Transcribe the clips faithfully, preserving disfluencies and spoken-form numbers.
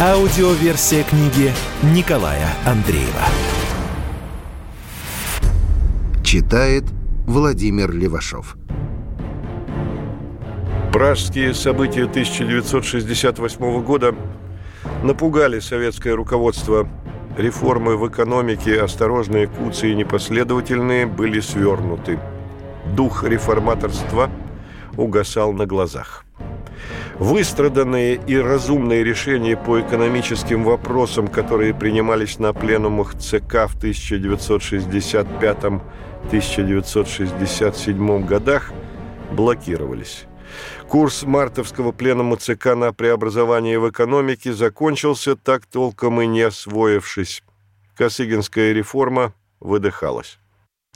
Аудиоверсия книги Николая Андреева. Читает Владимир Левашов. Пражские события тысяча девятьсот шестьдесят восьмого года напугали советское руководство. Реформы в экономике, осторожные, куцы и непоследовательные, были свернуты. Дух реформаторства угасал на глазах. Выстраданные и разумные решения по экономическим вопросам, которые принимались на пленумах ЦК в тысяча девятьсот шестьдесят пятом — тысяча девятьсот шестьдесят седьмом годах, блокировались. Курс мартовского пленума ЦК на преобразование в экономике закончился, так толком и не освоившись. Косыгинская реформа выдыхалась.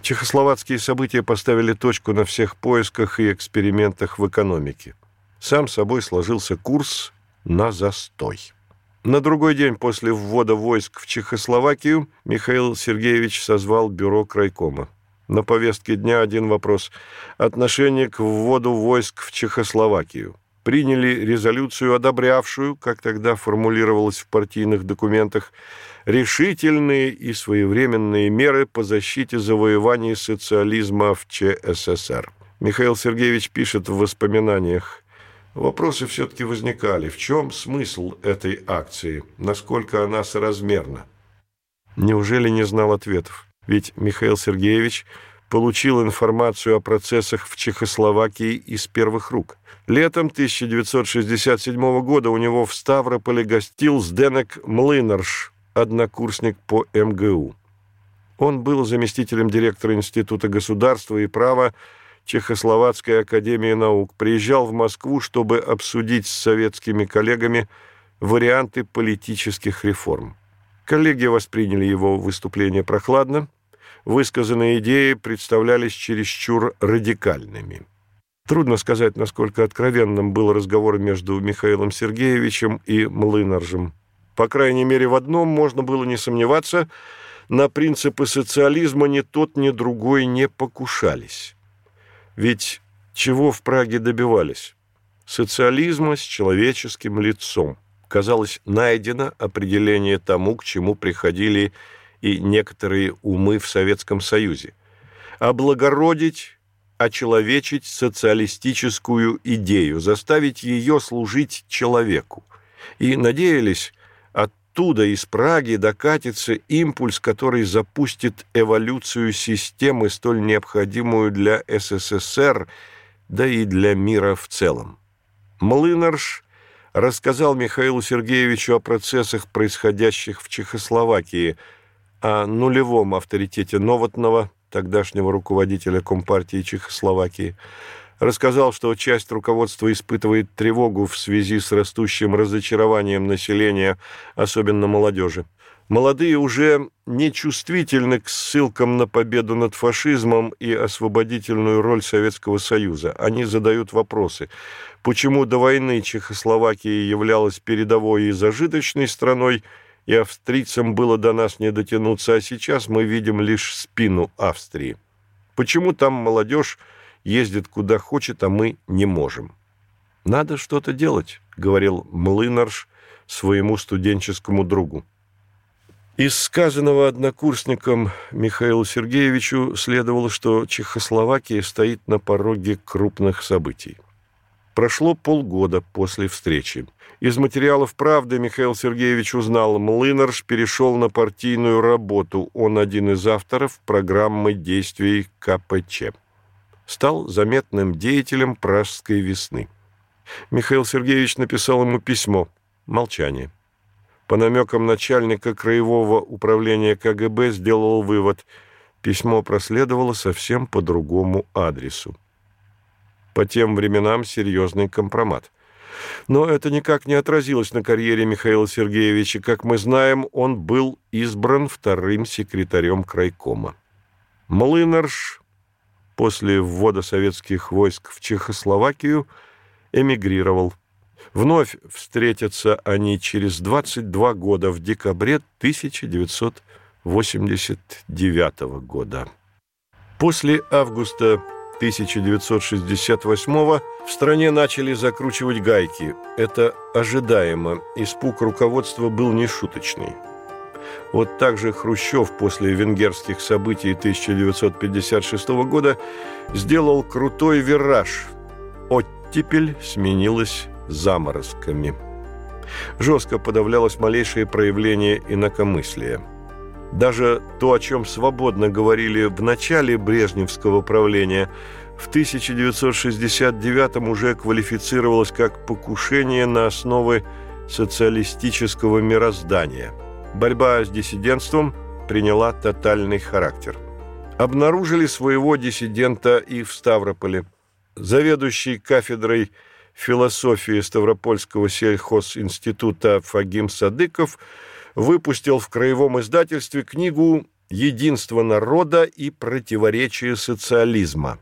Чехословацкие события поставили точку на всех поисках и экспериментах в экономике. Сам собой сложился курс на застой. На другой день после ввода войск в Чехословакию Михаил Сергеевич созвал бюро крайкома. На повестке дня один вопрос – отношение к вводу войск в Чехословакию. Приняли резолюцию, одобрявшую, как тогда формулировалось в партийных документах, решительные и своевременные меры по защите завоеваний социализма в ЧССР. Михаил Сергеевич пишет в воспоминаниях: «Вопросы все-таки возникали. В чем смысл этой акции? Насколько она соразмерна?» Неужели не знал ответов? Ведь Михаил Сергеевич получил информацию о процессах в Чехословакии из первых рук. Летом тысяча девятьсот шестьдесят седьмого года у него в Ставрополе гостил Зденек Млынарж, однокурсник по эм гэ у. Он был заместителем директора Института государства и права Чехословацкой академии наук, приезжал в Москву, чтобы обсудить с советскими коллегами варианты политических реформ. Коллеги восприняли его выступление прохладно, высказанные идеи представлялись чересчур радикальными. Трудно сказать, насколько откровенным был разговор между Михаилом Сергеевичем и Млынаржем. По крайней мере, в одном можно было не сомневаться: на принципы социализма ни тот, ни другой не покушались. Ведь чего в Праге добивались? Социализма с человеческим лицом. Казалось, найдено определение тому, к чему приходили и некоторые умы в Советском Союзе. Облагородить, очеловечить социалистическую идею, заставить ее служить человеку. И надеялись, оттуда, из Праги, докатится импульс, который запустит эволюцию системы, столь необходимую для эс эс эс эр, да и для мира в целом. Млынарж рассказал Михаилу Сергеевичу о процессах, происходящих в Чехословакии, о нулевом авторитете Новотного, тогдашнего руководителя Компартии Чехословакии. Рассказал, что часть руководства испытывает тревогу в связи с растущим разочарованием населения, особенно молодежи. Молодые уже не чувствительны к ссылкам на победу над фашизмом и освободительную роль Советского Союза. Они задают вопросы: почему до войны Чехословакия являлась передовой и зажиточной страной, и австрийцам было до нас не дотянуться, а сейчас мы видим лишь спину Австрии? Почему там молодежь ездит куда хочет, а мы не можем? «Надо что-то делать», — говорил Млынарж своему студенческому другу. Из сказанного однокурсником Михаилу Сергеевичу следовало, что Чехословакия стоит на пороге крупных событий. Прошло полгода после встречи. Из материалов «Правды» Михаил Сергеевич узнал: Млынарж перешел на партийную работу. Он один из авторов программы действий ка пэ че. Стал заметным деятелем Пражской весны. Михаил Сергеевич написал ему письмо. Молчание. По намекам начальника краевого управления ка гэ бэ сделал вывод: письмо проследовало совсем по другому адресу. По тем временам серьезный компромат. Но это никак не отразилось на карьере Михаила Сергеевича. Как мы знаем, он был избран вторым секретарем крайкома. Млынарж после ввода советских войск в Чехословакию эмигрировал. Вновь встретятся они через двадцать два года, в декабре тысяча девятьсот восемьдесят девятого года. После августа тысяча девятьсот шестьдесят восьмого в стране начали закручивать гайки. Это ожидаемо. Испуг руководства был нешуточный. Вот так же Хрущев после венгерских событий тысяча девятьсот пятьдесят шестого года сделал крутой вираж. Оттепель сменилась заморозками. Жестко подавлялось малейшее проявление инакомыслия. Даже то, о чем свободно говорили в начале брежневского правления, в тысяча девятьсот шестьдесят девятом уже квалифицировалось как покушение на основы социалистического мироздания. Борьба с диссидентством приняла тотальный характер. Обнаружили своего диссидента и в Ставрополе. Заведующий кафедрой философии Ставропольского сельхозинститута Фагим Садыков выпустил в краевом издательстве книгу «Единство народа и противоречие социализма».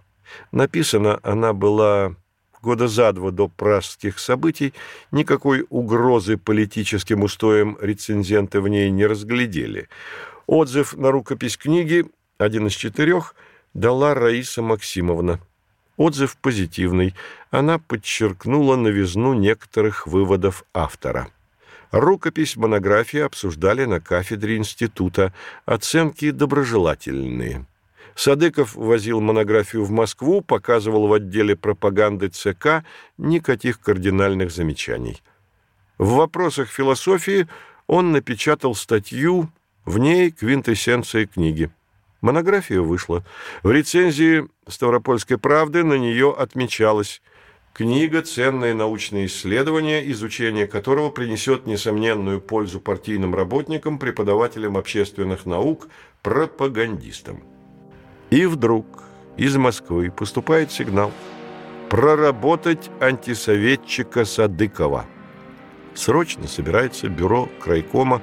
Написана она была года за два до пражских событий, никакой угрозы политическим устоям рецензенты в ней не разглядели. Отзыв на рукопись книги, один из четырех, дала Раиса Максимовна. Отзыв позитивный. Она подчеркнула новизну некоторых выводов автора. Рукопись, монографии обсуждали на кафедре института. Оценки доброжелательные. Садыков возил монографию в Москву, показывал в отделе пропаганды ЦК, никаких кардинальных замечаний. В «Вопросах философии» он напечатал статью, в ней квинтэссенция книги. Монография вышла. В рецензии «Ставропольской правды» на нее отмечалось: книга – ценное научное исследование, изучение которого принесет несомненную пользу партийным работникам, преподавателям общественных наук, пропагандистам. И вдруг из Москвы поступает сигнал проработать антисоветчика Садыкова. Срочно собирается бюро крайкома.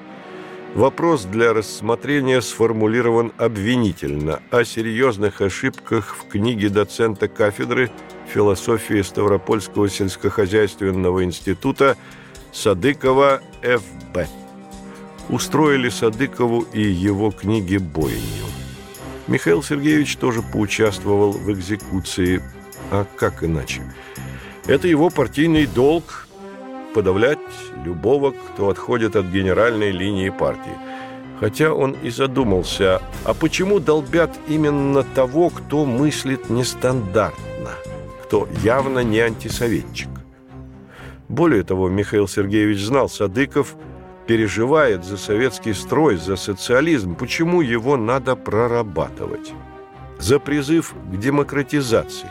Вопрос для рассмотрения сформулирован обвинительно. О серьезных ошибках в книге доцента кафедры философии Ставропольского сельскохозяйственного института Садыкова Ф Б Устроили Садыкову и его книге бойню. Михаил Сергеевич тоже поучаствовал в экзекуции. А как иначе? Это его партийный долг — подавлять любого, кто отходит от генеральной линии партии. Хотя он и задумался, а почему долбят именно того, кто мыслит нестандартно, кто явно не антисоветчик? Более того, Михаил Сергеевич знал, Садыков переживает за советский строй, за социализм. Почему его надо прорабатывать? За призыв к демократизации.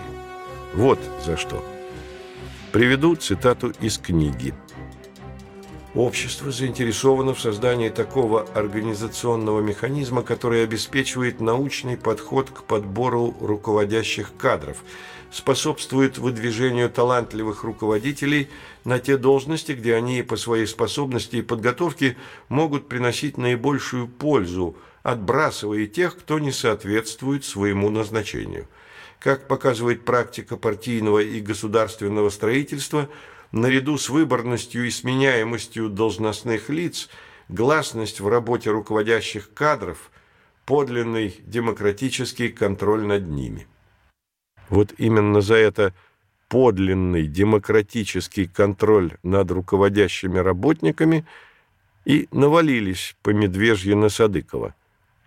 Вот за что. Приведу цитату из книги. «Общество заинтересовано в создании такого организационного механизма, который обеспечивает научный подход к подбору руководящих кадров, способствует выдвижению талантливых руководителей на те должности, где они по своей способности и подготовке могут приносить наибольшую пользу, отбрасывая тех, кто не соответствует своему назначению. Как показывает практика партийного и государственного строительства, наряду с выборностью и сменяемостью должностных лиц, гласность в работе руководящих кадров – подлинный демократический контроль над ними». Вот именно за это подлинный демократический контроль над руководящими работниками и навалились по медвежье на Садыкова.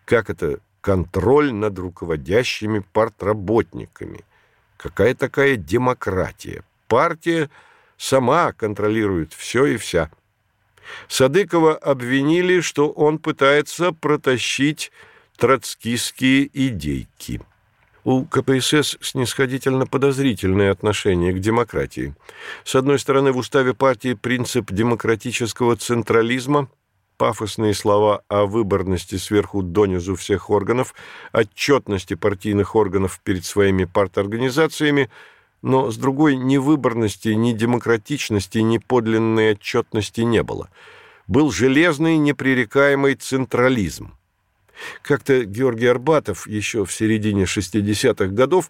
Как это? Контроль над руководящими партработниками. Какая такая демократия? Партия сама контролирует все и вся. Садыкова обвинили, что он пытается протащить троцкистские идейки. У ка пэ эс эс снисходительно подозрительное отношение к демократии. С одной стороны, в уставе партии принцип демократического централизма, пафосные слова о выборности сверху донизу всех органов, отчетности партийных органов перед своими парторганизациями, но, с другой, ни выборности, ни демократичности, ни подлинной отчетности не было. Был железный, непререкаемый централизм. Как-то Георгий Арбатов еще в середине шестидесятых годов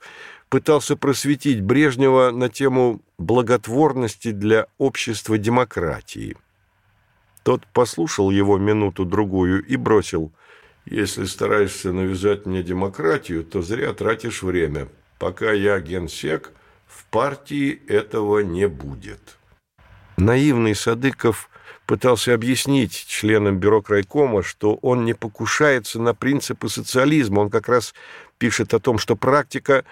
пытался просветить Брежнева на тему благотворности для общества демократии. Тот послушал его минуту-другую и бросил: «Если стараешься навязать мне демократию, то зря тратишь время. Пока я генсек, в партии этого не будет». Наивный Садыков пытался объяснить членам бюро крайкома, что он не покушается на принципы социализма. Он как раз пишет о том, что практика...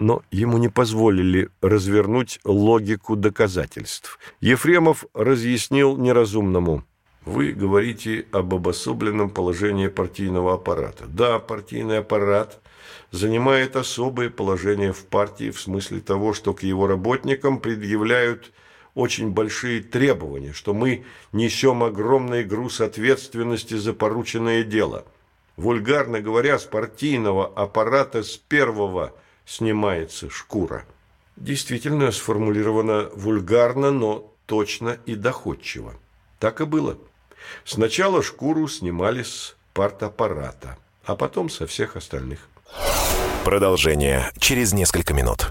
Но ему не позволили развернуть логику доказательств. Ефремов разъяснил неразумному: «Вы говорите об обособленном положении партийного аппарата. Да, партийный аппарат занимает особое положение в партии в смысле того, что к его работникам предъявляют очень большие требования, что мы несем огромный груз ответственности за порученное дело. Вульгарно говоря, с партийного аппарата с первого снимается шкура». Действительно сформулировано вульгарно, но точно и доходчиво. Так и было. Сначала шкуру снимали с партаппарата, а потом со всех остальных. Продолжение через несколько минут.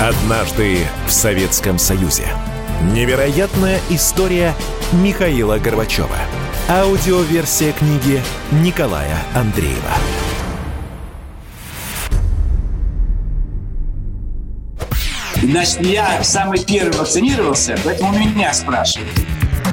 Однажды в Советском Союзе. Невероятная история Михаила Горбачева. Аудиоверсия книги Николая Андреева. Значит, я самый первый вакцинировался, поэтому меня спрашивают.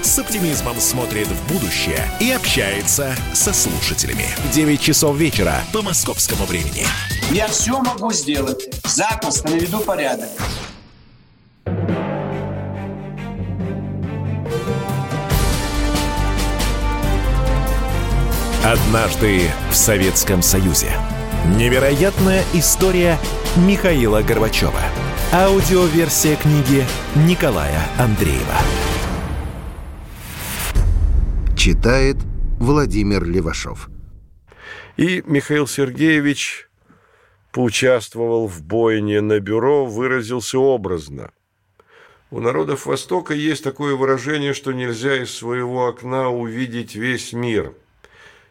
с оптимизмом смотрит в будущее и общается со слушателями. девять часов вечера по московскому времени. Я все могу сделать. Запросто наведу порядок. Однажды в Советском Союзе. Невероятная история Михаила Горбачева. Аудиоверсия книги Николая Андреева. Читает Владимир Левашов. И Михаил Сергеевич поучаствовал в бойне на бюро, выразился образно. У народов Востока есть такое выражение, что нельзя из своего окна увидеть весь мир.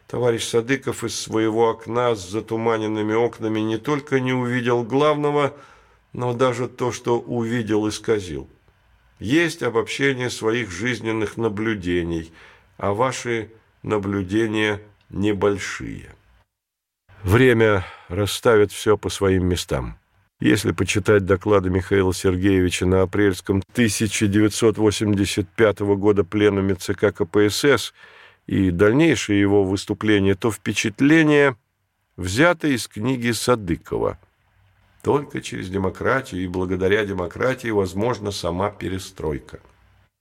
Товарищ Садыков из своего окна с затуманенными окнами не только не увидел главного, но даже то, что увидел, исказил. Есть обобщение своих жизненных наблюдений, а ваши наблюдения небольшие. Время расставит все по своим местам. Если почитать доклады Михаила Сергеевича на апрельском тысяча девятьсот восемьдесят пятого года пленуме ЦК КПСС и дальнейшее его выступление, то впечатление взято из книги Садыкова. Только через демократию и благодаря демократии возможна сама перестройка.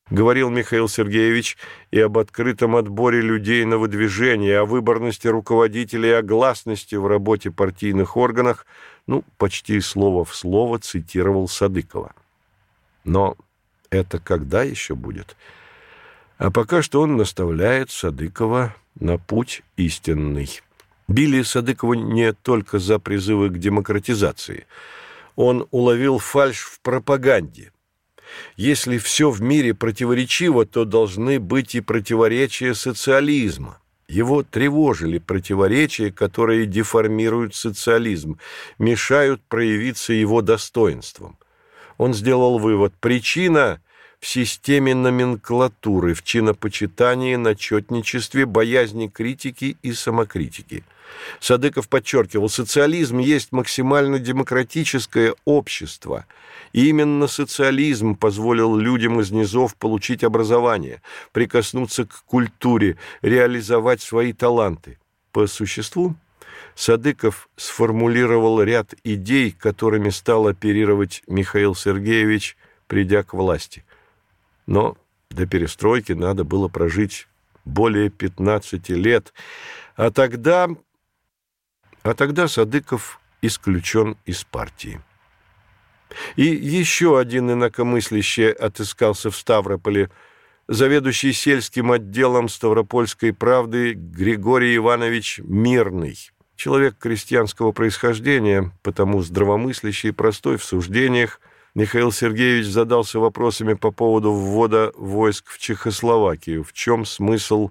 Говорил Михаил Сергеевич и об открытом отборе людей на выдвижение, о выборности руководителей, о гласности в работе партийных органах, ну, почти слово в слово цитировал Садыкова. Но это когда еще будет? А пока что он наставляет Садыкова на путь истинный. Били Садыкова не только за призывы к демократизации. Он уловил фальшь в пропаганде. Если все в мире противоречиво, то должны быть и противоречия социализма. Его тревожили противоречия, которые деформируют социализм, мешают проявиться его достоинствам. Он сделал вывод: причина в системе номенклатуры, в чинопочитании, начетничестве, боязни критики и самокритики. Садыков подчеркивал: социализм есть максимально демократическое общество. И именно социализм позволил людям из низов получить образование, прикоснуться к культуре, реализовать свои таланты. По существу, Садыков сформулировал ряд идей, которыми стал оперировать Михаил Сергеевич, придя к власти. Но до перестройки надо было прожить более пятнадцати лет, а тогда, а тогда Садыков исключен из партии. И еще один инакомыслящий отыскался в Ставрополе, заведующий сельским отделом «Ставропольской правды» Григорий Иванович Мирный. Человек крестьянского происхождения, потому здравомыслящий и простой в суждениях, Михаил Сергеевич задался вопросами по поводу ввода войск в Чехословакию. В чем смысл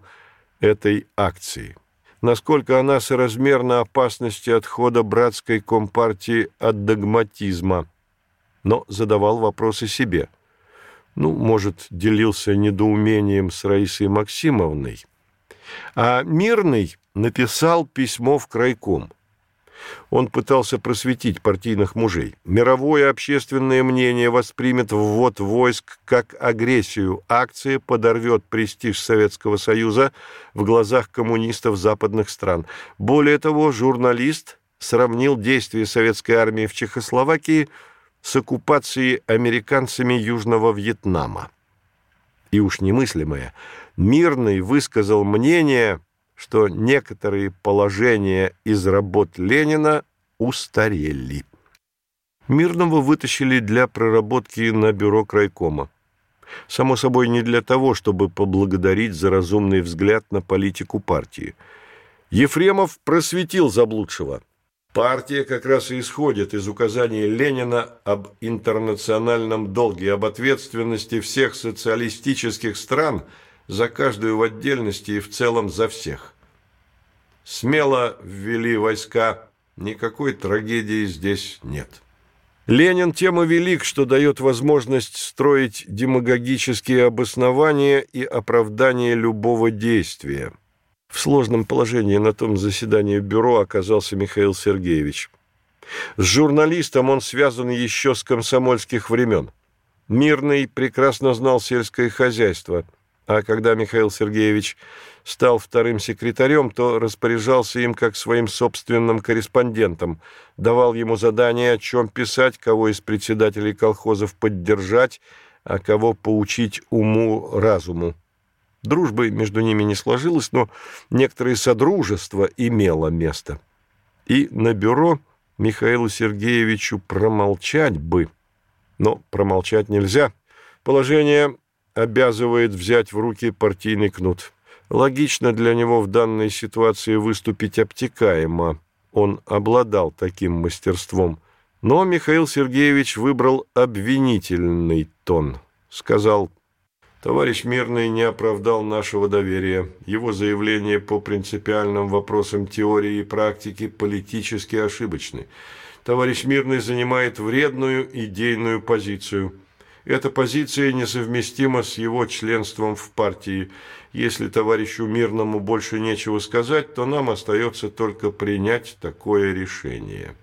этой акции? Насколько она соразмерна опасности отхода братской компартии от догматизма? Но задавал вопросы себе. Ну, может, делился недоумением с Раисой Максимовной. А Мирный написал письмо в крайком. Он пытался просветить партийных мужей. Мировое общественное мнение воспримет ввод войск как агрессию. Акция подорвет престиж Советского Союза в глазах коммунистов западных стран. Более того, журналист сравнил действия советской армии в Чехословакии с оккупацией американцами Южного Вьетнама. И уж немыслимое. Мирный высказал мнение, что некоторые положения из работ Ленина устарели. Мирного вытащили для проработки на бюро крайкома. Само собой, не для того, чтобы поблагодарить за разумный взгляд на политику партии. Ефремов просветил заблудшего. Партия как раз и исходит из указаний Ленина об интернациональном долге, об ответственности всех социалистических стран за каждую в отдельности и в целом за всех. Смело ввели войска, никакой трагедии здесь нет. Ленин тем и велик, что дает возможность строить демагогические обоснования и оправдания любого действия. В сложном положении на том заседании бюро оказался Михаил Сергеевич. С журналистом он связан еще с комсомольских времен. Мирный прекрасно знал сельское хозяйство. А когда Михаил Сергеевич стал вторым секретарем, то распоряжался им как своим собственным корреспондентом, давал ему задания, о чем писать, кого из председателей колхозов поддержать, а кого поучить уму-разуму. Дружбы между ними не сложилось, но некоторое содружество имело место. И на бюро Михаилу Сергеевичу промолчать бы, но промолчать нельзя. Положение обязывает взять в руки партийный кнут. Логично для него в данной ситуации выступить обтекаемо. Он обладал таким мастерством. Но Михаил Сергеевич выбрал обвинительный тон. Сказал: «Товарищ Мирный не оправдал нашего доверия. Его заявления по принципиальным вопросам теории и практики политически ошибочны. Товарищ Мирный занимает вредную идейную позицию. Эта позиция несовместима с его членством в партии. Если товарищу Мирному больше нечего сказать, то нам остается только принять такое решение».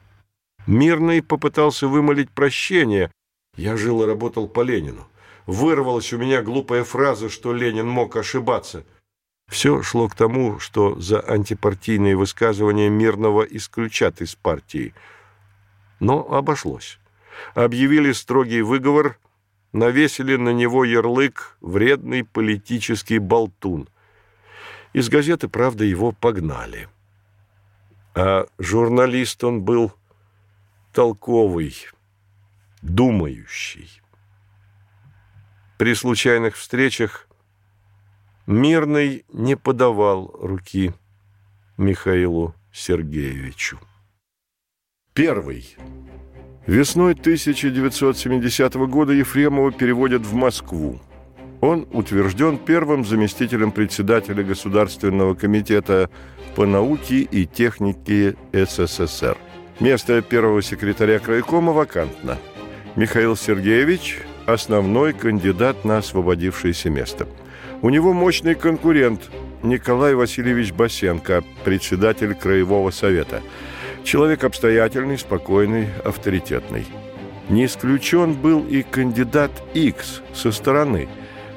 Мирный попытался вымолить прощение. «Я жил и работал по Ленину. Вырвалась у меня глупая фраза, что Ленин мог ошибаться». Все шло к тому, что за антипартийные высказывания Мирного исключат из партии. Но обошлось. Объявили строгий выговор, навесили на него ярлык «вредный политический болтун». Из газеты, правда, его погнали. А журналист он был толковый, думающий. При случайных встречах Мирный не подавал руки Михаилу Сергеевичу. Первый. Весной тысяча девятьсот семидесятого года Ефремова переводят в Москву. Он утвержден первым заместителем председателя Государственного комитета по науке и технике СССР. Место первого секретаря крайкома вакантно. Михаил Сергеевич – основной кандидат на освободившееся место. У него мощный конкурент Николай Васильевич Басенко, председатель Краевого совета. Человек обстоятельный, спокойный, авторитетный. Не исключен был и кандидат X со стороны,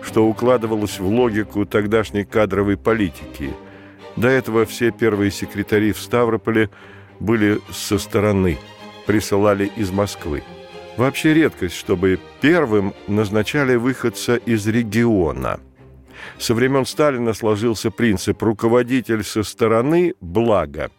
что укладывалось в логику тогдашней кадровой политики. До этого все первые секретари в Ставрополе были со стороны, присылали из Москвы. Вообще редкость, чтобы первым назначали выходца из региона. Со времен Сталина сложился принцип «руководитель со стороны – благо»,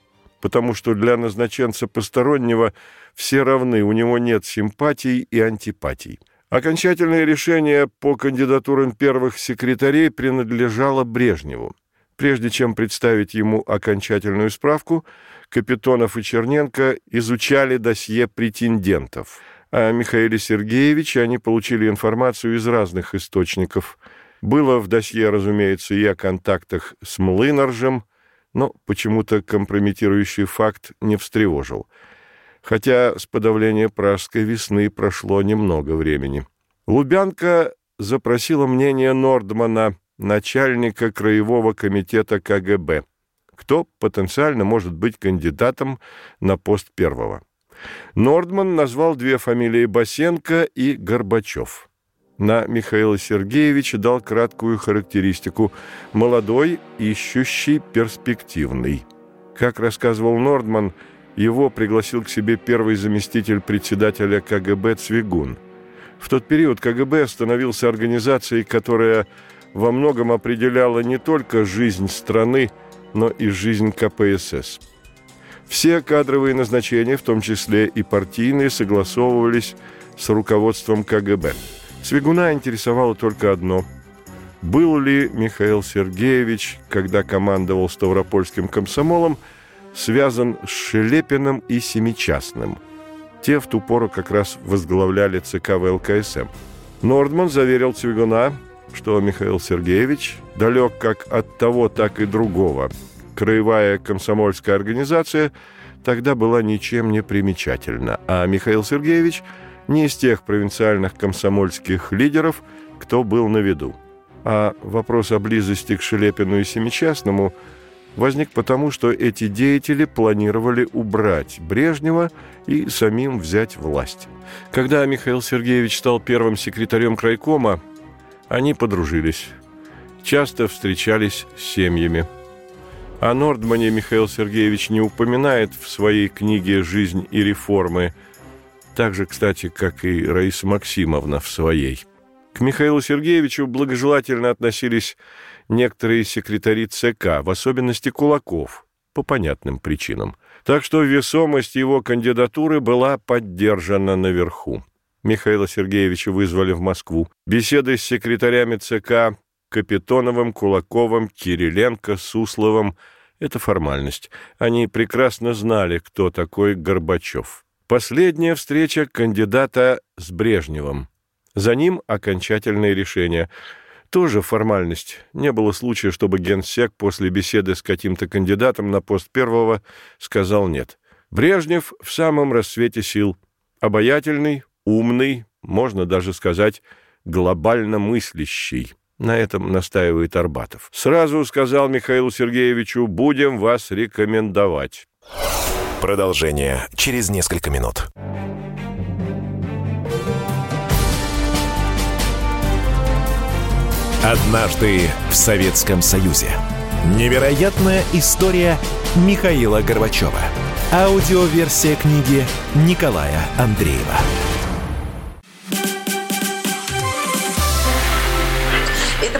потому что для назначенца постороннего все равны, у него нет симпатий и антипатий. Окончательное решение по кандидатурам первых секретарей принадлежало Брежневу. Прежде чем представить ему окончательную справку, Капитонов и Черненко изучали досье претендентов. О Михаиле Сергеевиче они получили информацию из разных источников. Было в досье, разумеется, и о контактах с Млынаржем, но почему-то компрометирующий факт не встревожил. Хотя с подавления Пражской весны прошло немного времени. Лубянка запросила мнение Нордмана, начальника Краевого комитета ка гэ бэ, кто потенциально может быть кандидатом на пост первого. Нордман назвал две фамилии: Басенко и Горбачев. На Михаила Сергеевича дал краткую характеристику: молодой, ищущий, перспективный. Как рассказывал Нордман, его пригласил к себе первый заместитель председателя ка гэ бэ Цвигун. В тот период ка гэ бэ становился организацией, которая во многом определяла не только жизнь страны, но и жизнь ка пэ эс эс. Все кадровые назначения, в том числе и партийные, согласовывались с руководством ка гэ бэ. Цвигуна интересовало только одно – был ли Михаил Сергеевич, когда командовал Ставропольским комсомолом, связан с Шелепиным и Семичастным. Те в ту пору как раз возглавляли цэ ка вэ эл ка эс эм. Нордман заверил Цвигуна, что Михаил Сергеевич далек как от того, так и другого. Краевая комсомольская организация тогда была ничем не примечательна, а Михаил Сергеевич не из тех провинциальных комсомольских лидеров, кто был на виду. А вопрос о близости к Шелепину и Семичастному возник потому, что эти деятели планировали убрать Брежнева и самим взять власть. Когда Михаил Сергеевич стал первым секретарем крайкома, они подружились, часто встречались с семьями. О Нордмане Михаил Сергеевич не упоминает в своей книге «Жизнь и реформы», так же, кстати, как и Раиса Максимовна в своей. К Михаилу Сергеевичу благожелательно относились некоторые секретари цэ ка, в особенности Кулаков, по понятным причинам. Так что весомость его кандидатуры была поддержана наверху. Михаила Сергеевича вызвали в Москву. Беседы с секретарями цэ ка Капитоновым, Кулаковым, Кириленко, Сусловым – это формальность. Они прекрасно знали, кто такой Горбачев. Последняя встреча кандидата с Брежневым. За ним окончательное решение. Тоже формальность. Не было случая, чтобы генсек после беседы с каким-то кандидатом на пост первого сказал «нет». Брежнев в самом расцвете сил. Обаятельный, умный, можно даже сказать, глобально мыслящий. На этом настаивает Арбатов. Сразу сказал Михаилу Сергеевичу: «Будем вас рекомендовать». Продолжение через несколько минут. Однажды в Советском Союзе. Невероятная история Михаила Горбачева. Аудиоверсия книги Николая Андреева. Это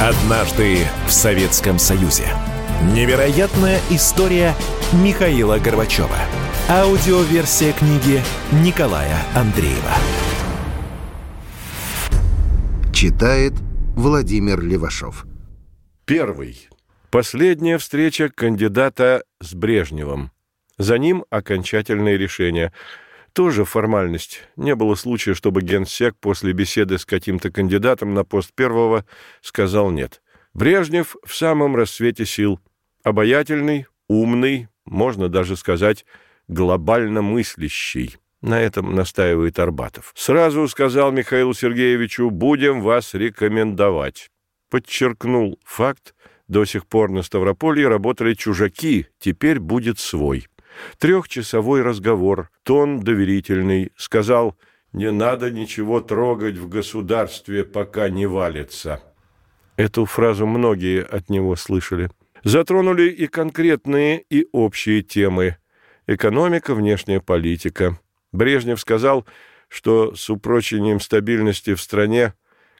Однажды в Советском Союзе. Невероятная история Михаила Горбачева. Аудиоверсия книги Николая Андреева. Читает Владимир Левашов. Первый. Последняя встреча кандидата с Брежневым. За ним окончательное решение. Тоже формальность. Не было случая, чтобы генсек после беседы с каким-то кандидатом на пост первого сказал «нет». Брежнев в самом расцвете сил. Обаятельный, умный, можно даже сказать, глобально мыслящий. На этом настаивает Арбатов. Сразу сказал Михаилу Сергеевичу: будем вас рекомендовать. Подчеркнул факт: до сих пор на Ставрополье работали чужаки, теперь будет свой. Трехчасовой разговор, тон доверительный, сказал: не надо ничего трогать в государстве, пока не валится. Эту фразу многие от него слышали. Затронули и конкретные, и общие темы. Экономика, внешняя политика. Брежнев сказал, что с упрочением стабильности в стране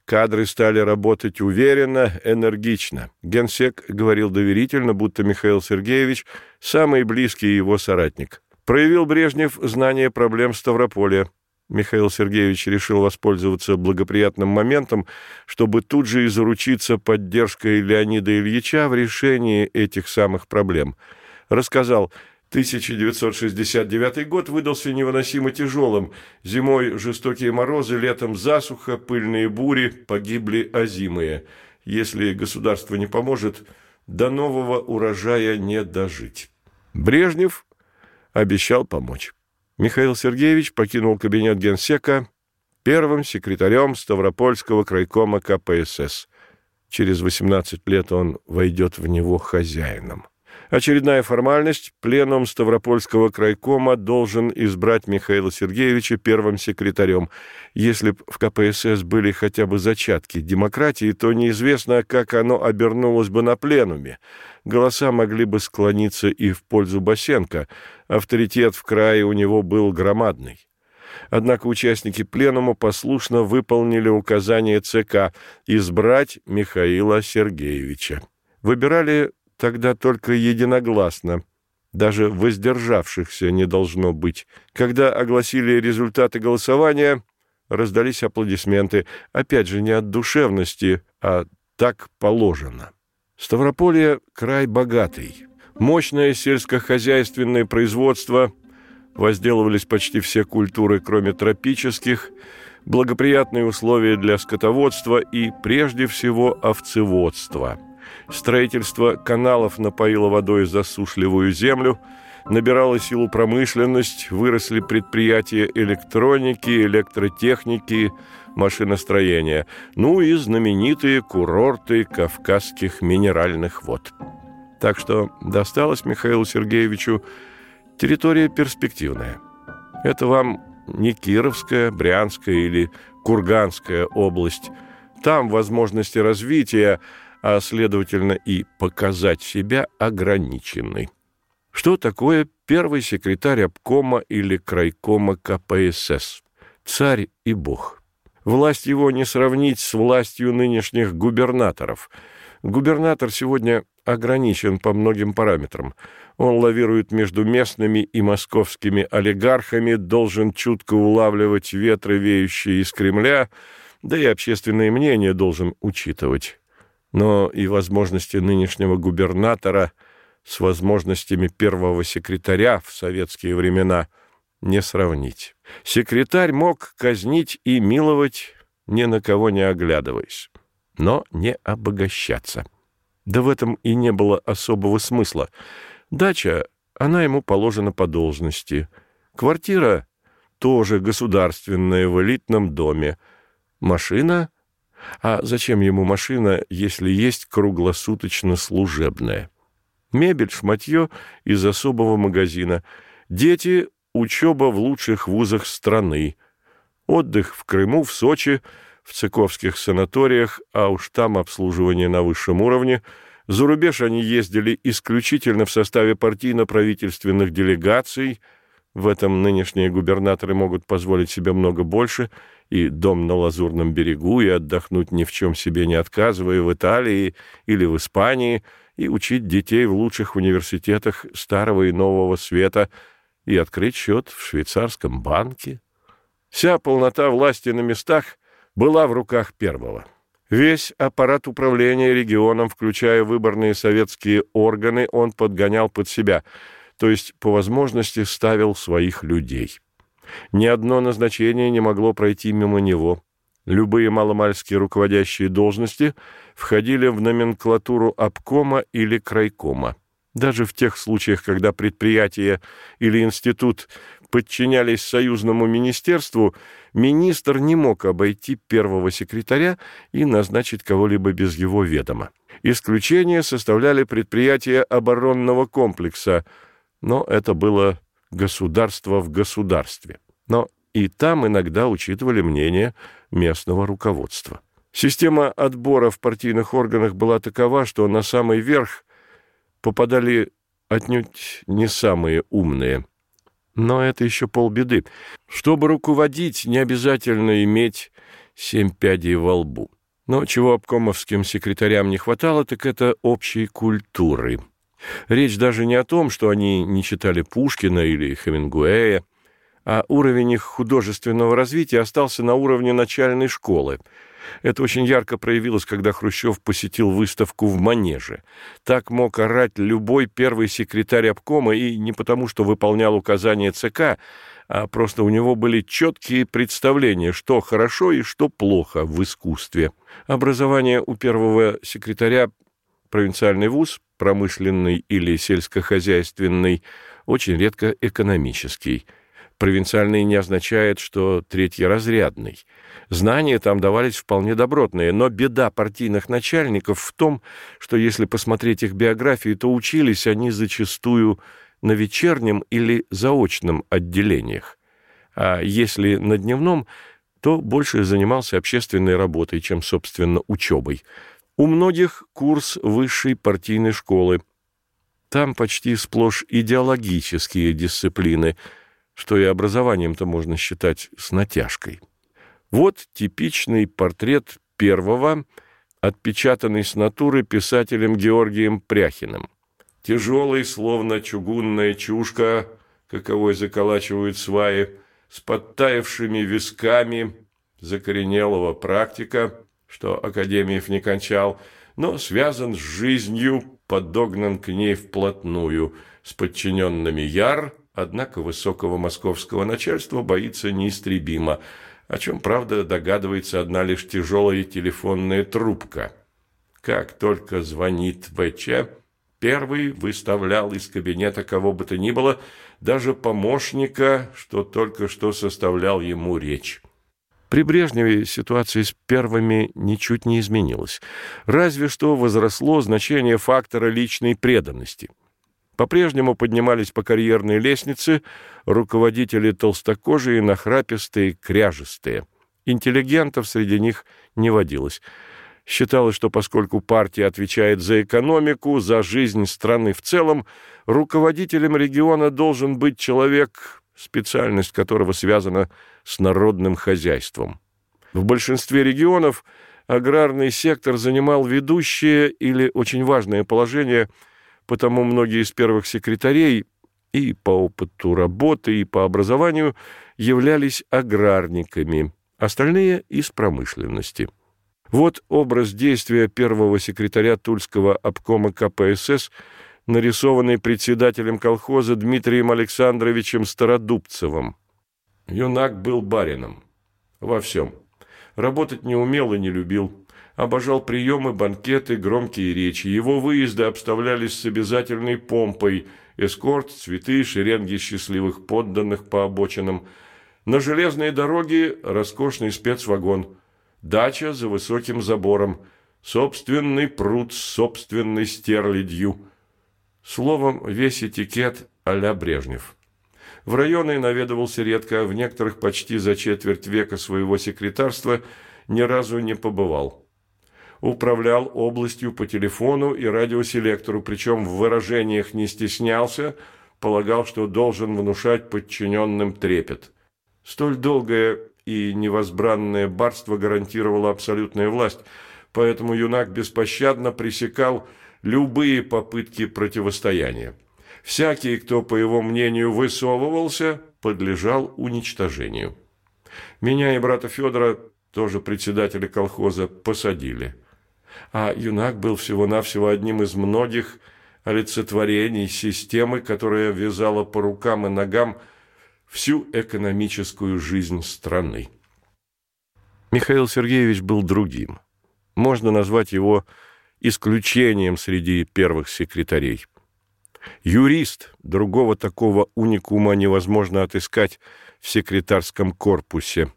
кадры стали работать уверенно, энергично. Генсек говорил доверительно, будто Михаил Сергеевич – самый близкий его соратник. Проявил Брежнев знание проблем Ставрополя. Михаил Сергеевич решил воспользоваться благоприятным моментом, чтобы тут же и заручиться поддержкой Леонида Ильича в решении этих самых проблем. Рассказал: тысяча девятьсот шестьдесят девятый год выдался невыносимо тяжелым. Зимой жестокие морозы, летом засуха, пыльные бури, погибли озимые. Если государство не поможет, до нового урожая не дожить. Брежнев обещал помочь. Михаил Сергеевич покинул кабинет генсека первым секретарем Ставропольского крайкома ка пэ эс эс. Через восемнадцать лет он войдет в него хозяином. Очередная формальность. Пленум Ставропольского крайкома должен избрать Михаила Сергеевича первым секретарем. Если б в ка пэ эс эс были хотя бы зачатки демократии, то неизвестно, как оно обернулось бы на пленуме. Голоса могли бы склониться и в пользу Басенко. Авторитет в крае у него был громадный. Однако участники пленума послушно выполнили указание цэ ка избрать Михаила Сергеевича. Выбирали тогда только единогласно, даже воздержавшихся не должно быть. Когда огласили результаты голосования, раздались аплодисменты, опять же не от душевности, а так положено. Ставрополье – край богатый, мощное сельскохозяйственное производство, возделывались почти все культуры, кроме тропических, благоприятные условия для скотоводства и, прежде всего, овцеводства. Строительство каналов напоило водой засушливую землю, набирала силу промышленность, выросли предприятия электроники, электротехники, машиностроения, ну и знаменитые курорты кавказских минеральных вод. Так что досталась Михаилу Сергеевичу территория перспективная. Это вам не Кировская, Брянская или Курганская область. Там возможности развития, а, следовательно, и показать себя ограниченной. Что такое первый секретарь обкома или крайкома ка пэ эс эс? Царь и бог. Власть его не сравнить с властью нынешних губернаторов. Губернатор сегодня ограничен по многим параметрам. Он лавирует между местными и московскими олигархами, должен чутко улавливать ветры, веющие из Кремля, да и общественное мнение должен учитывать. Но и возможности нынешнего губернатора с возможностями первого секретаря в советские времена не сравнить. Секретарь мог казнить и миловать, ни на кого не оглядываясь, но не обогащаться. Да в этом и не было особого смысла. Дача, она ему положена по должности. Квартира тоже государственная в элитном доме. Машина... А зачем ему машина, если есть круглосуточно служебная? Мебель, шматье из особого магазина. Дети, учеба в лучших вузах страны. Отдых в Крыму, в Сочи, в цыковских санаториях, а уж там обслуживание на высшем уровне. За рубеж они ездили исключительно в составе партийно-правительственных делегаций. В этом нынешние губернаторы могут позволить себе много больше. И дом на Лазурном берегу, и отдохнуть ни в чем себе не отказывая в Италии или в Испании, и учить детей в лучших университетах Старого и Нового Света, и открыть счет в швейцарском банке. Вся полнота власти на местах была в руках первого. Весь аппарат управления регионом, включая выборные советские органы, он подгонял под себя, то есть по возможности ставил своих людей. Ни одно назначение не могло пройти мимо него. Любые маломальские руководящие должности входили в номенклатуру обкома или крайкома. Даже в тех случаях, когда предприятие или институт подчинялись союзному министерству, министр не мог обойти первого секретаря и назначить кого-либо без его ведома. Исключение составляли предприятия оборонного комплекса, но это было государство в государстве. Но и там иногда учитывали мнение местного руководства. Система отбора в партийных органах была такова, что на самый верх попадали отнюдь не самые умные. Но это еще полбеды. Чтобы руководить, не обязательно иметь семь пядей во лбу. Но чего обкомовским секретарям не хватало, так это общей культуры. Речь даже не о том, что они не читали Пушкина или Хемингуэя, а уровень их художественного развития остался на уровне начальной школы. Это очень ярко проявилось, когда Хрущев посетил выставку в Манеже. Так мог орать любой первый секретарь обкома, и не потому, что выполнял указания ЦК, а просто у него были четкие представления, что хорошо и что плохо в искусстве. Образование у первого секретаря – провинциальный вуз, промышленный или сельскохозяйственный, очень редко экономический. Провинциальный не означает, что третьеразрядный. Знания там давались вполне добротные, но беда партийных начальников в том, что если посмотреть их биографии, то учились они зачастую на вечернем или заочном отделениях. А если на дневном, то больше занимался общественной работой, чем, собственно, учебой. У многих курс высшей партийной школы. Там почти сплошь идеологические дисциплины, что и образованием-то можно считать с натяжкой. Вот типичный портрет первого, отпечатанный с натуры писателем Георгием Пряхиным. Тяжелый, словно чугунная чушка, каковой заколачивают сваи, с подтаявшими висками закоренелого практика, что академиев не кончал, но связан с жизнью, подогнан к ней вплотную, с подчиненными яр, однако высокого московского начальства боится неистребимо, о чем, правда, догадывается одна лишь тяжелая телефонная трубка. Как только звонит ВЧ, первый выставлял из кабинета кого бы то ни было, даже помощника, что только что составлял ему речь. При Брежневе ситуация с первыми ничуть не изменилась, разве что возросло значение фактора личной преданности. По-прежнему поднимались по карьерной лестнице руководители толстокожие, нахрапистые, кряжестые. Интеллигентов среди них не водилось. Считалось, что поскольку партия отвечает за экономику, за жизнь страны в целом, руководителем региона должен быть человек, специальность которого связана с народным хозяйством. В большинстве регионов аграрный сектор занимал ведущее или очень важное положение, потому многие из первых секретарей и по опыту работы, и по образованию являлись аграрниками, остальные – из промышленности. Вот образ действия первого секретаря Тульского обкома ка пэ эс эс, нарисованный председателем колхоза Дмитрием Александровичем Стародубцевым. Юнак был барином во всем. Работать не умел и не любил. Обожал приемы, банкеты, громкие речи. Его выезды обставлялись с обязательной помпой. Эскорт, цветы, шеренги счастливых подданных по обочинам. На железной дороге роскошный спецвагон. Дача за высоким забором. Собственный пруд с собственной стерлядью. Словом, весь этикет а-ля Брежнев. В районы наведывался редко, а в некоторых почти за четверть века своего секретарства ни разу не побывал. Управлял областью по телефону и радиоселектору, причем в выражениях не стеснялся, полагал, что должен внушать подчиненным трепет. Столь долгое и невозбранное барство гарантировало абсолютную власть, поэтому юнак беспощадно пресекал любые попытки противостояния. Всякий, кто, по его мнению, высовывался, подлежал уничтожению. Меня и брата Федора, тоже председателя колхоза, посадили. А юнак был всего-навсего одним из многих олицетворений системы, которая вязала по рукам и ногам всю экономическую жизнь страны. Михаил Сергеевич был другим. Можно назвать его исключением среди первых секретарей. Юрист, другого такого уникума невозможно отыскать в секретарском корпусе.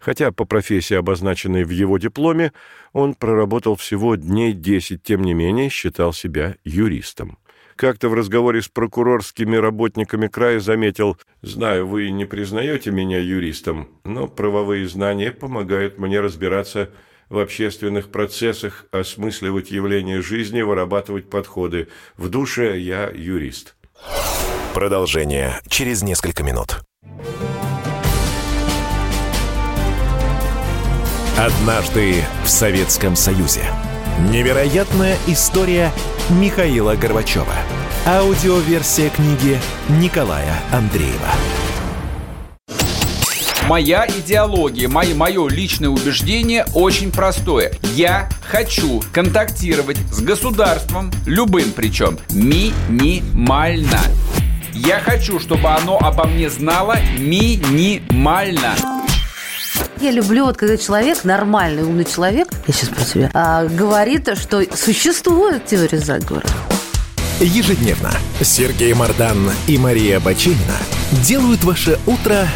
Хотя по профессии, обозначенной в его дипломе, он проработал всего дней десять, тем не менее считал себя юристом. Как-то в разговоре с прокурорскими работниками края заметил: «Знаю, вы не признаете меня юристом, но правовые знания помогают мне разбираться в общественных процессах, осмысливать явления жизни, вырабатывать подходы. В душе я юрист». Продолжение через несколько минут. Однажды в Советском Союзе. Невероятная история Михаила Горбачева. Аудиоверсия книги Николая Андреева. Моя идеология, мое, мое личное убеждение очень простое. Я хочу контактировать с государством, любым причем, минимально. Я хочу, чтобы оно обо мне знало минимально. Я люблю, вот, когда человек, нормальный, умный человек, я сейчас про тебя, а, говорит, что существует теория заговора. Ежедневно Сергей Мардан и Мария Бачинина делают ваше утро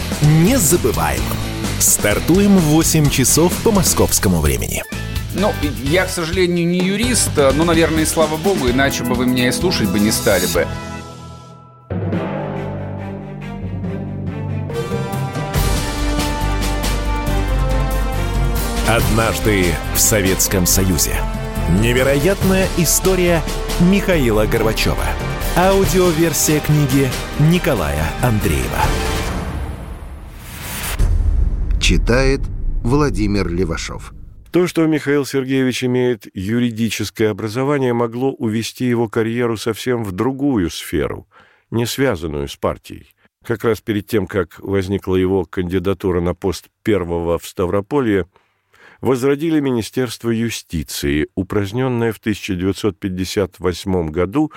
незабываемым. Стартуем в восемь часов по московскому времени. Ну, я, к сожалению, не юрист, но, наверное, и слава богу, иначе бы вы меня и слушать бы не стали бы. Однажды в Советском Союзе. Невероятная история Михаила Горбачева. Аудиоверсия книги Николая Андреева. Читает Владимир Левашов. То, что Михаил Сергеевич имеет юридическое образование, могло увести его карьеру совсем в другую сферу, не связанную с партией. Как раз перед тем, как возникла его кандидатура на пост первого в Ставрополье, возродили Министерство юстиции, упраздненное в тысяча девятьсот пятьдесят восьмом году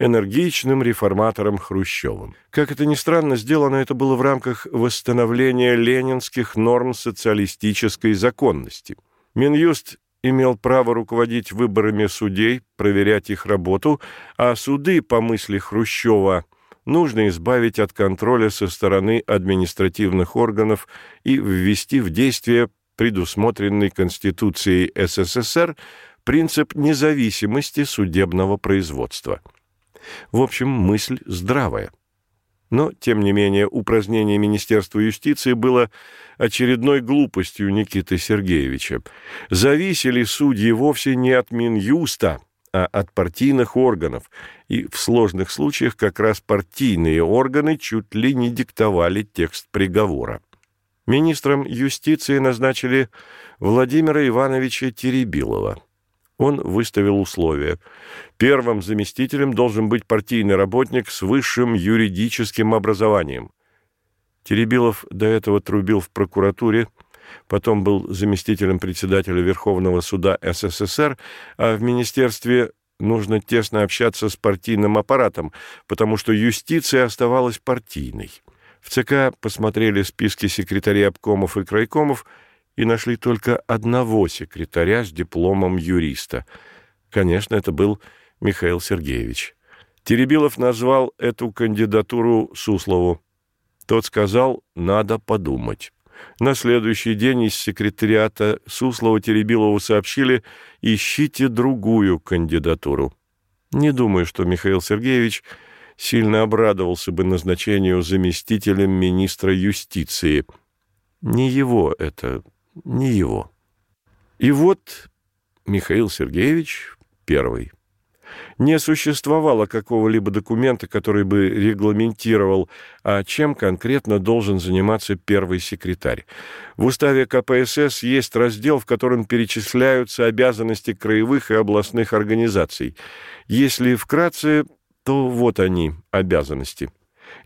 энергичным реформатором Хрущевым. Как это ни странно, сделано это было в рамках восстановления ленинских норм социалистической законности. Минюст имел право руководить выборами судей, проверять их работу, а суды, по мысли Хрущева, нужно избавить от контроля со стороны административных органов и ввести в действие предусмотренный Конституцией СССР принцип независимости судебного производства. В общем, мысль здравая. Но, тем не менее, упразднение Министерства юстиции было очередной глупостью Никиты Сергеевича. Зависели судьи вовсе не от Минюста, а от партийных органов, и в сложных случаях как раз партийные органы чуть ли не диктовали текст приговора. Министром юстиции назначили Владимира Ивановича Теребилова. Он выставил условия. Первым заместителем должен быть партийный работник с высшим юридическим образованием. Теребилов до этого трубил в прокуратуре, потом был заместителем председателя Верховного суда СССР, а в министерстве нужно тесно общаться с партийным аппаратом, потому что юстиция оставалась партийной. В ЦК посмотрели списки секретарей обкомов и крайкомов и нашли только одного секретаря с дипломом юриста. Конечно, это был Михаил Сергеевич. Теребилов назвал эту кандидатуру Суслову. Тот сказал: «Надо подумать». На следующий день из секретариата Суслова Теребилову сообщили: «Ищите другую кандидатуру». Не думаю, что Михаил Сергеевич сильно обрадовался бы назначению заместителем министра юстиции. Не его это, не его. И вот Михаил Сергеевич первый. Не существовало какого-либо документа, который бы регламентировал, а чем конкретно должен заниматься первый секретарь. В уставе ка пэ эс эс есть раздел, в котором перечисляются обязанности краевых и областных организаций. Если вкратце, то вот они, обязанности.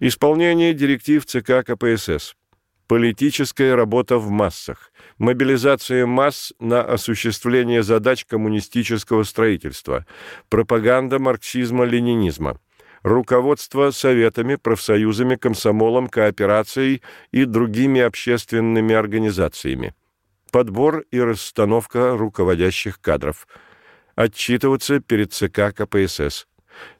Исполнение директив ЦК ка пэ эс эс. Политическая работа в массах. Мобилизация масс на осуществление задач коммунистического строительства. Пропаганда марксизма-ленинизма. Руководство советами, профсоюзами, комсомолом, кооперацией и другими общественными организациями. Подбор и расстановка руководящих кадров. Отчитываться перед ЦК ка пэ эс эс.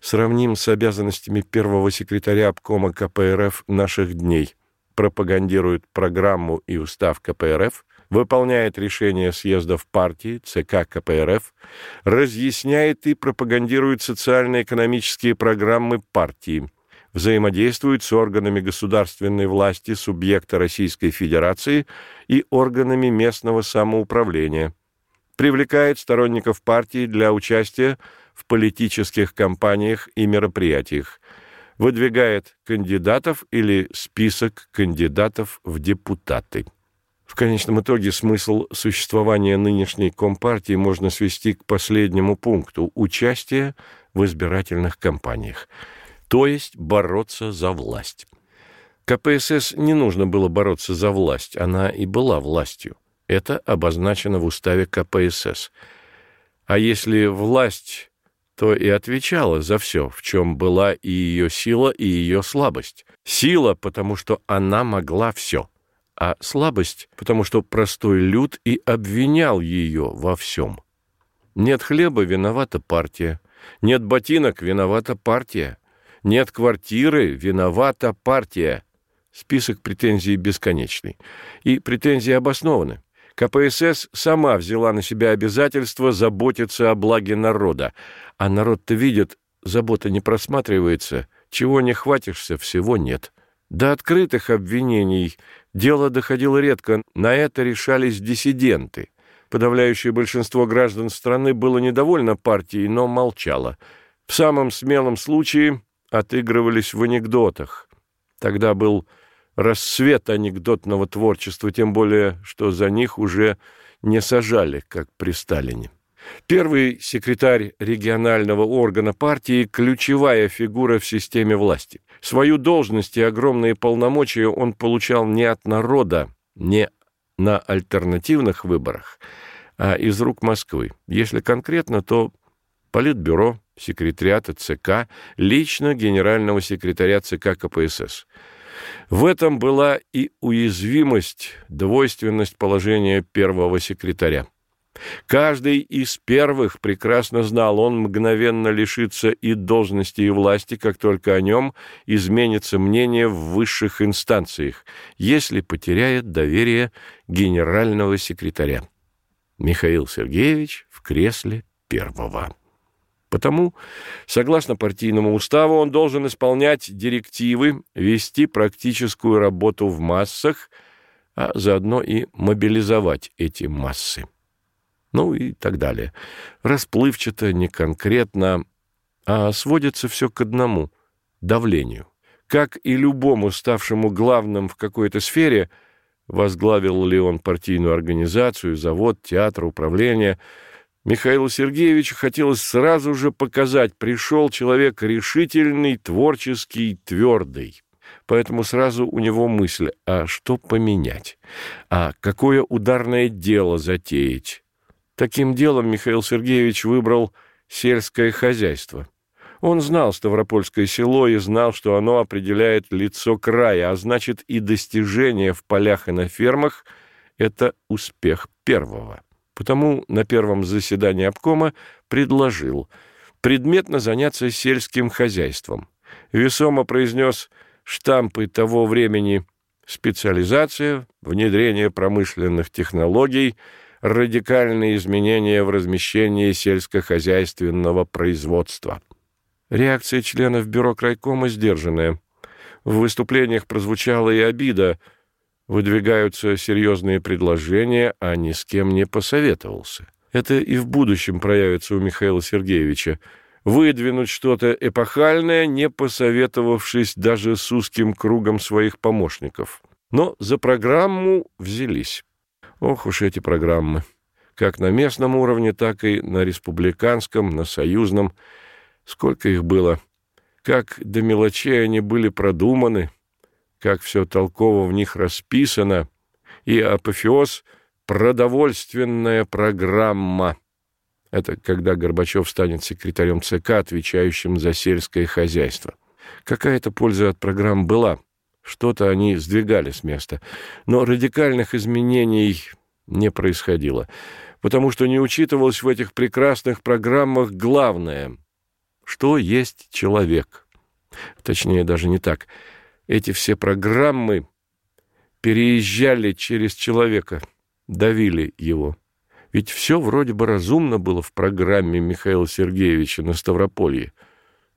сравним с обязанностями первого секретаря обкома ка пэ эр эф наших дней. Пропагандирует программу и устав ка пэ эр эф, выполняет решения съездов партии, цэ ка ка пэ эр эф, разъясняет и пропагандирует социально-экономические программы партии, взаимодействует с органами государственной власти субъекта Российской Федерации и органами местного самоуправления, привлекает сторонников партии для участия в политических кампаниях и мероприятиях, выдвигает кандидатов или список кандидатов в депутаты. В конечном итоге смысл существования нынешней Компартии можно свести к последнему пункту – участие в избирательных кампаниях, то есть бороться за власть. ка пэ эс эс не нужно было бороться за власть, она и была властью. Это обозначено в уставе ка пэ эс эс. А если власть, то и отвечала за все, в чем была и ее сила, и ее слабость. Сила, потому что она могла все. А слабость, потому что простой люд и обвинял ее во всем. Нет хлеба — виновата партия. Нет ботинок — виновата партия. Нет квартиры — виновата партия. Список претензий бесконечный. И претензии обоснованы. ка пэ эс эс сама взяла на себя обязательство заботиться о благе народа. А народ-то видит, забота не просматривается. Чего не хватишься, всего нет. До открытых обвинений дело доходило редко, на это решались диссиденты. Подавляющее большинство граждан страны было недовольно партией, но молчало. В самом смелом случае отыгрывались в анекдотах. Тогда был расцвет анекдотного творчества, тем более, что за них уже не сажали, как при Сталине. Первый секретарь регионального органа партии – ключевая фигура в системе власти. Свою должность и огромные полномочия он получал не от народа, не на альтернативных выборах, а из рук Москвы. Если конкретно, то политбюро, секретариата цэ ка, лично генерального секретаря цэ ка ка пэ эс эс. В этом была и уязвимость, двойственность положения первого секретаря. Каждый из первых прекрасно знал, он мгновенно лишится и должности, и власти, как только о нем изменится мнение в высших инстанциях, если потеряет доверие генерального секретаря. Михаил Сергеевич в кресле первого. Потому, согласно партийному уставу, он должен исполнять директивы, вести практическую работу в массах, а заодно и мобилизовать эти массы. Ну и так далее. Расплывчато, неконкретно, а сводится все к одному – давлению. Как и любому ставшему главным в какой-то сфере, возглавил ли он партийную организацию, завод, театр, управление, Михаилу Сергеевичу хотелось сразу же показать – пришел человек решительный, творческий, твердый. Поэтому сразу у него мысль – а что поменять? А какое ударное дело затеять? Таким делом Михаил Сергеевич выбрал сельское хозяйство. Он знал Ставропольское село и знал, что оно определяет лицо края, а значит, и достижения в полях и на фермах – это успех первого. Потому на первом заседании обкома предложил предметно заняться сельским хозяйством. Весомо произнес штампы того времени: специализация, внедрение промышленных технологий, радикальные изменения в размещении сельскохозяйственного производства. Реакция членов бюро крайкома сдержанная. В выступлениях прозвучала и обида. Выдвигаются серьезные предложения, а ни с кем не посоветовался. Это и в будущем проявится у Михаила Сергеевича. Выдвинуть что-то эпохальное, не посоветовавшись даже с узким кругом своих помощников. Но за программу взялись. Ох уж эти программы. Как на местном уровне, так и на республиканском, на союзном. Сколько их было. Как до мелочей они были продуманы. Как все толково в них расписано. И апофеоз – продовольственная программа. Это когда Горбачев станет секретарем цэ ка, отвечающим за сельское хозяйство. Какая-то польза от программ была. Что-то они сдвигали с места. Но радикальных изменений не происходило, потому что не учитывалось в этих прекрасных программах главное, что есть человек. Точнее, даже не так. Эти все программы переезжали через человека, давили его. Ведь все вроде бы разумно было в программе Михаила Сергеевича на Ставрополье.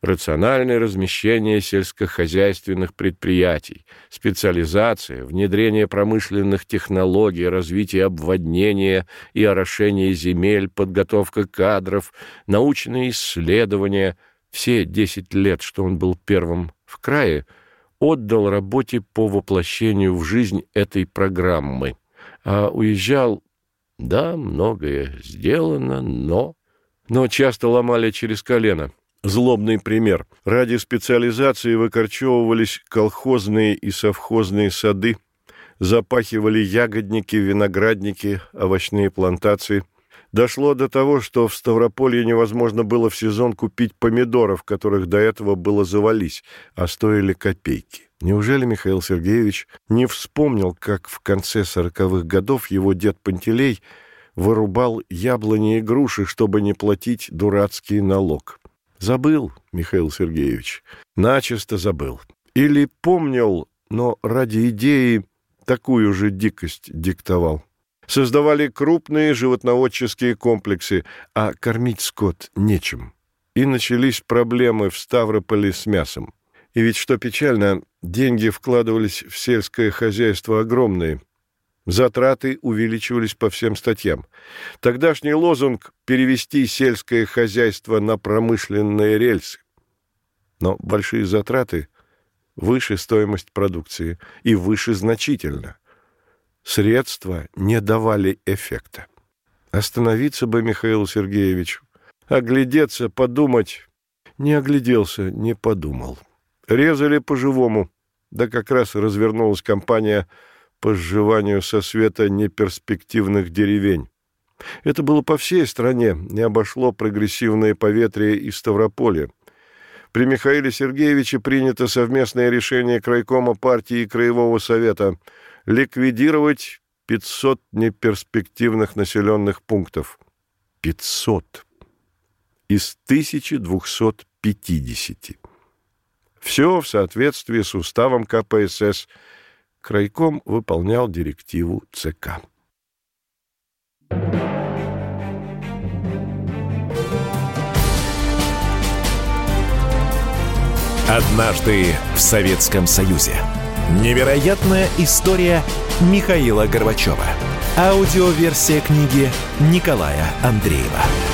Рациональное размещение сельскохозяйственных предприятий, специализация, внедрение промышленных технологий, развитие обводнения и орошения земель, подготовка кадров, научные исследования. Все десять лет, что он был первым в крае, отдал работе по воплощению в жизнь этой программы. А уезжал, да, многое сделано, но... Но часто ломали через колено. Злобный пример. Ради специализации выкорчевывались колхозные и совхозные сады, запахивали ягодники, виноградники, овощные плантации. Дошло до того, что в Ставрополье невозможно было в сезон купить помидоров, которых до этого было завались, а стоили копейки. Неужели Михаил Сергеевич не вспомнил, как в конце сороковых годов его дед Пантелей вырубал яблони и груши, чтобы не платить дурацкий налог? Забыл, Михаил Сергеевич, начисто забыл. Или помнил, но ради идеи такую же дикость диктовал. Создавали крупные животноводческие комплексы, а кормить скот нечем. И начались проблемы в Ставрополе с мясом. И ведь, что печально, деньги вкладывались в сельское хозяйство огромные. Затраты увеличивались по всем статьям. Тогдашний лозунг «перевести сельское хозяйство на промышленные рельсы». Но большие затраты выше стоимость продукции и выше значительно. Средства не давали эффекта. Остановиться бы Михаилу Сергеевичу, оглядеться, подумать. Не огляделся, не подумал. Резали по-живому. Да как раз развернулась кампания по сживанию со света неперспективных деревень. Это было по всей стране, не обошло прогрессивное поветрие и Ставрополье. При Михаиле Сергеевиче принято совместное решение крайкома партии и Краевого совета ликвидировать пятьсот неперспективных населенных пунктов. пятьсот из тысячи двухсот пятидесяти. Все в соответствии с уставом ка пэ эс эс. Крайком выполнял директиву цэ ка. Однажды в Советском Союзе. Невероятная история Михаила Горбачева. Аудиоверсия книги Николая Андреева.